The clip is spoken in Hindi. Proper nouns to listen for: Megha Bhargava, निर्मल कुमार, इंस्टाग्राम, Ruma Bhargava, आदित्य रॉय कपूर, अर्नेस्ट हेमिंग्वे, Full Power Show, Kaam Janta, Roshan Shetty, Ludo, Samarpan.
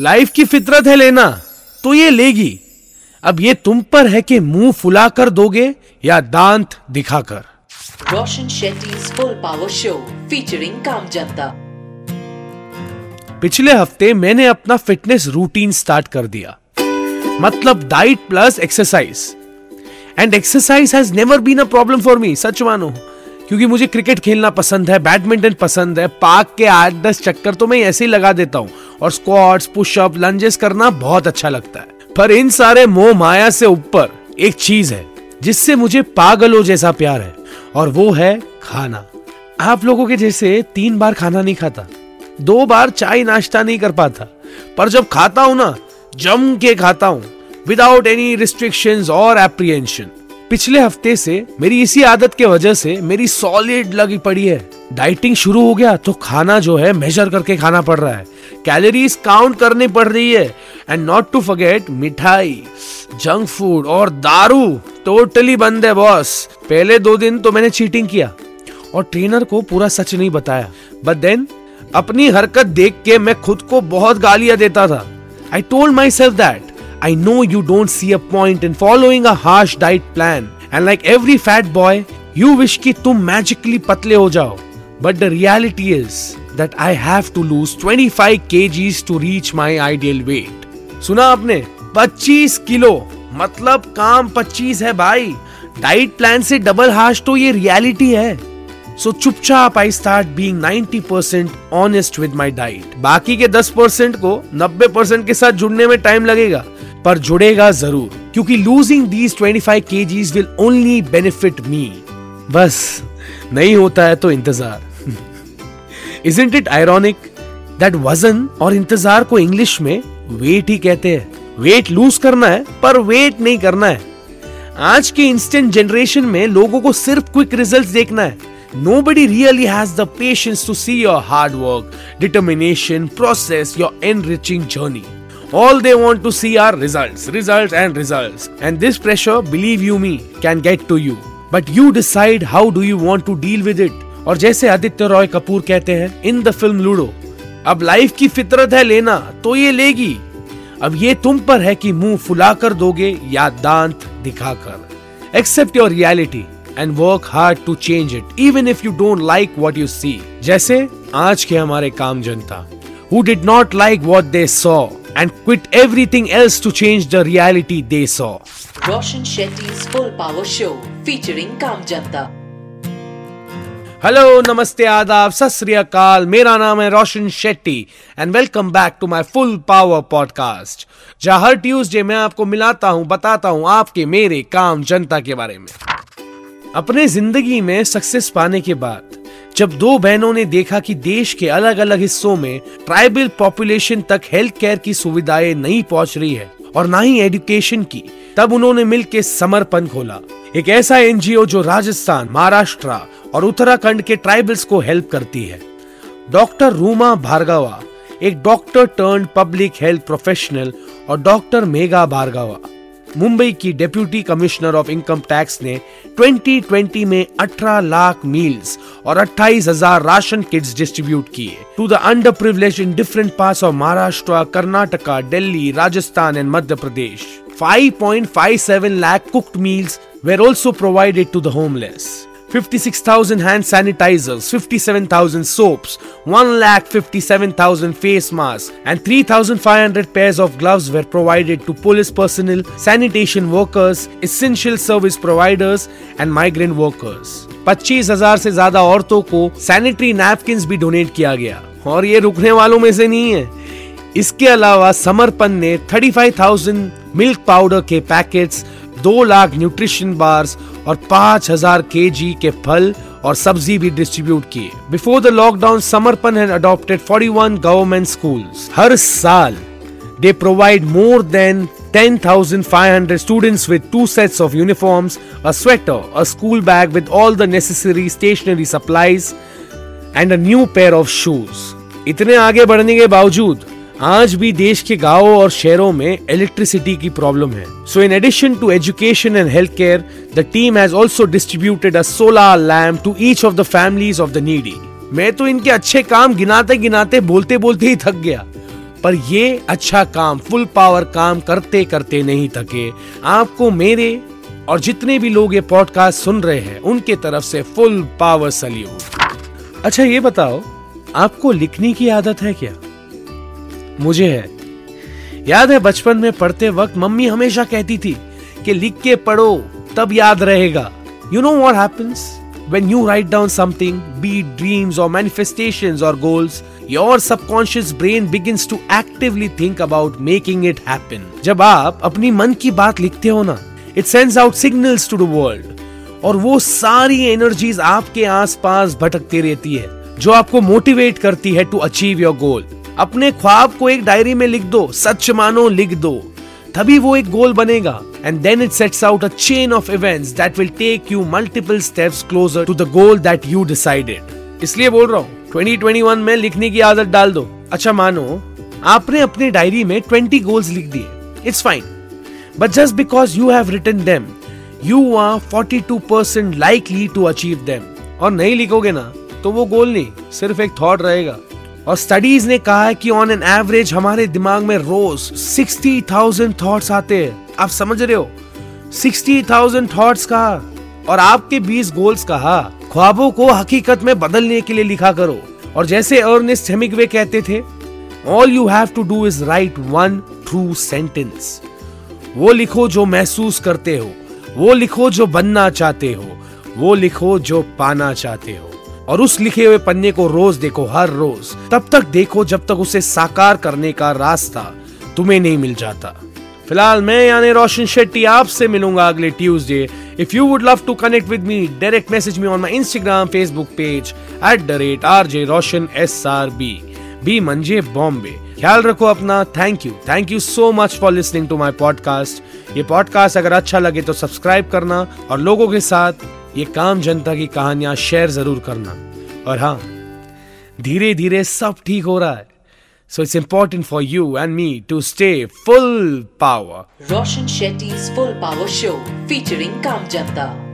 लाइफ की फितरत है लेना, तो ये लेगी। अब ये तुम पर है कि मुंह फुला कर दोगे या दांत दिखाकर। Roshan Shetty's full power show featuring काम जनता। पिछले हफ्ते मैंने अपना फिटनेस रूटीन स्टार्ट कर दिया, मतलब diet plus exercise. And exercise has never been a problem for me, सच मानो, क्योंकि मुझे क्रिकेट खेलना पसंद है, बैडमिंटन पसंद है। पार्क के 8-10 चक्कर तो मैं ऐसे ही लगा देता हूँ, और स्क्वाट्स, पुशअप, लंजेस करना बहुत अच्छा लगता है। पर इन सारे मोह माया से ऊपर एक चीज है जिससे मुझे पागलों जैसा प्यार है, और वो है खाना। आप लोगों के जैसे 3 बार खाना नहीं खाता, 2 बार चाय नाश्ता नहीं कर पाता, पर जब खाता हूँ ना, जम के खाता हूँ, विदाउट एनी रिस्ट्रिक्शंस और एप्रीहेंशन। पिछले हफ्ते से मेरी इसी आदत के वजह से मेरी सॉलिड लगी पड़ी है। डाइटिंग शुरू हो गया तो खाना जो है मेजर करके खाना पड़ रहा है, कैलोरीज काउंट करनी पड़ रही है। एंड नॉट टू फॉरगेट मिठाई, जंक फूड और दारू टोटली बंद है बॉस। पहले 2 दिन तो मैंने चीटिंग किया और ट्रेनर को पूरा सच नहीं बताया, बट देन अपनी हरकत देख के मैं खुद को बहुत गालियां देता था। I told myself that I know you don't see a point in following a harsh diet plan, and like every fat boy, you wish कि तुम magically पतले हो जाओ. But the reality is that I have to lose 25 kgs to reach my ideal weight. सुना आपने? 25 किलो, मतलब काम 25 है भाई। डाइट प्लान से डबल हार्श तो ये रियलिटी है। So चुपचाप I start being 90% honest with my diet. बाकी के 10% को 90% के साथ जुड़ने में टाइम लगेगा, पर जुड़ेगा जरूर, क्योंकि losing these 25 kgs will only benefit me. बस नहीं होता है तो इंतजार। Isn't it ironic that वजन और इंतजार को इंग्लिश में वेट ही कहते हैं। वेट लूज करना है पर वेट नहीं करना है। आज के इंस्टेंट जनरेशन में लोगों को सिर्फ क्विक रिजल्ट्स देखना है। Nobody really has the patience to see your hard work, determination, process, your enriching journey. All they want to see are results, results and results. And this pressure, believe you me, can get to you. But you decide how do you want to deal with it. और जैसे आदित्य रॉय कपूर कहते हैं in the film Ludo, अब लाइफ की फितरत है लेना, तो ये लेगी। अब ये तुम पर है कि मुंह फुला कर दोगे या दांत दिखाकर। Accept your reality. And work hard to change it, even if you don't like what you see. जैसे आज के हमारे काम जनता, who did not like what they saw and quit everything else to change the reality they saw. Roshan Shetty's Full Power Show featuring काम जनता। हेलो, नमस्ते, आदाब, सत श्री अकाल। मेरा नाम है Roshan Shetty and welcome back to my full power podcast, जहाँ हर ट्यूसडे मैं आपको मिलाता हूँ, बताता हूँ आपके मेरे काम जनता के बारे में। अपने जिंदगी में सक्सेस पाने के बाद जब 2 बहनों ने देखा कि देश के अलग अलग हिस्सों में ट्राइबल पॉपुलेशन तक हेल्थ केयर की सुविधाएं नहीं पहुंच रही है और ना ही एजुकेशन की, तब उन्होंने मिलकर समर्पण खोला, एक ऐसा एनजीओ जो राजस्थान, महाराष्ट्र और उत्तराखंड के ट्राइबल्स को हेल्प करती है। डॉक्टर रूमा भार्गवा, एक doctor turned public health professional, और डॉक्टर मेघा भार्गवा, मुंबई की deputy commissioner of income tax, ने 2020 में 18 लाख मील्स और 28,000 राशन किट्स डिस्ट्रीब्यूट किए to the underprivileged in different parts of Maharashtra, Karnataka, Delhi, Rajasthan and Madhya Pradesh. 5.57 lakh cooked meals were also provided to the homeless, 56,000 hand sanitizers, 57,000 soaps, 1,57,000 face masks, and 3,500 pairs of gloves were provided to police personnel, sanitation workers, essential service providers, and migrant workers. 25,000 से ज्यादा औरतों को sanitary napkins भी डोनेट किया गया, और ये रुकने वालों में से नहीं है। इसके अलावा समर्पण ने 35,000 मिल्क पाउडर के पैकेट्स, 2 लाख न्यूट्रिशन बार्स और 5,000 केजी के फल और सब्जी भी डिस्ट्रीब्यूट किए। Before the lockdown Samarpan had adopted 41 government schools. हर साल they provide more than 10,500 students with 2 sets of uniforms, a sweater, a school bag with all the necessary stationery supplies and a new pair of shoes. इतने आगे बढ़ने के बावजूद आज भी देश के गांवों और शहरों में इलेक्ट्रिसिटी की प्रॉब्लम है। So in addition to education and health care, the team has also distributed a solar lamp to each of the families of the needy. मैं तो इनके अच्छे काम गिनाते गिनाते बोलते बोलते ही थक गया। पर ये अच्छा काम, फुल पावर काम करते करते नहीं थके। आपको मेरे और जितने भी लोग ये पॉडकास्ट सुन रहे हैं उनके तरफ से फुल पावर सैल्यूट। अच्छा ये बताओ, आपको लिखने की आदत है क्या? मुझे है। याद है बचपन में पढ़ते वक्त मम्मी हमेशा कहती थी कि लिख के पढ़ो तब याद रहेगा। You know what happens when you write down something, be it dreams और मैनिफेस्टेशंस और goals, your subconscious brain begins to actively think about making it happen. जब आप अपनी मन की बात लिखते हो ना, it sends out signals to the world और वो सारी एनर्जीज आपके आसपास भटकती रहती है जो आपको मोटिवेट करती है टू अचीव योर गोल। अपने ख्वाब को एक डायरी में लिख दो, सच मानो लिख दो, तभी वो एक गोल बनेगा। And then it sets out a chain of events that will take you multiple steps closer to the goal that you decided. इसलिए बोल रहा हूँ 2021 में लिखने की आदत डाल दो। अच्छा मानो आपने अपनी डायरी में 20 गोल्स लिख दिए, it's fine, but just because you have written them you are 42% likely to achieve them. और नहीं लिखोगे ना तो वो गोल नहीं, सिर्फ एक थॉट रहेगा। और स्टडीज ने कहा है कि ऑन एन एवरेज हमारे दिमाग में रोज 60,000 थॉट्स आते हैं। आप समझ रहे हो, 60,000 थॉट्स का और आपके 20 गोल्स का। ख्वाबों को हकीकत में बदलने के लिए लिखा करो। और जैसे अर्नेस्ट हेमिंग्वे कहते थे, all you have to do is write one true sentence. वो लिखो जो महसूस करते हो, वो लिखो जो बनना चाहते हो, वो लिखो जो पाना चाहते हो। और उस लिखे हुए पन्ने को रोज देखो, हर रोज, तब तक देखो जब तक उसे साकार करने का रास्ता तुम्हें नहीं मिल जाता। फिलहाल मैं यानी रोशन शेट्टी आपसे मिलूंगा अगले Tuesday. If you would love to connect with me, direct message me on my इंस्टाग्राम, Facebook page @RJ Roshan SRB, B मंजे बॉम्बे। ख्याल रखो अपना। Thank you so much for listening to my podcast. ये पॉडकास्ट अगर अच्छा लगे तो सब्सक्राइब करना और लोगों के साथ ये काम जनता की कहानियां शेयर जरूर करना। और हाँ, धीरे धीरे सब ठीक हो रहा है, so it's important for you and me to stay full power. Roshan Shetty's full power show featuring काम जनता।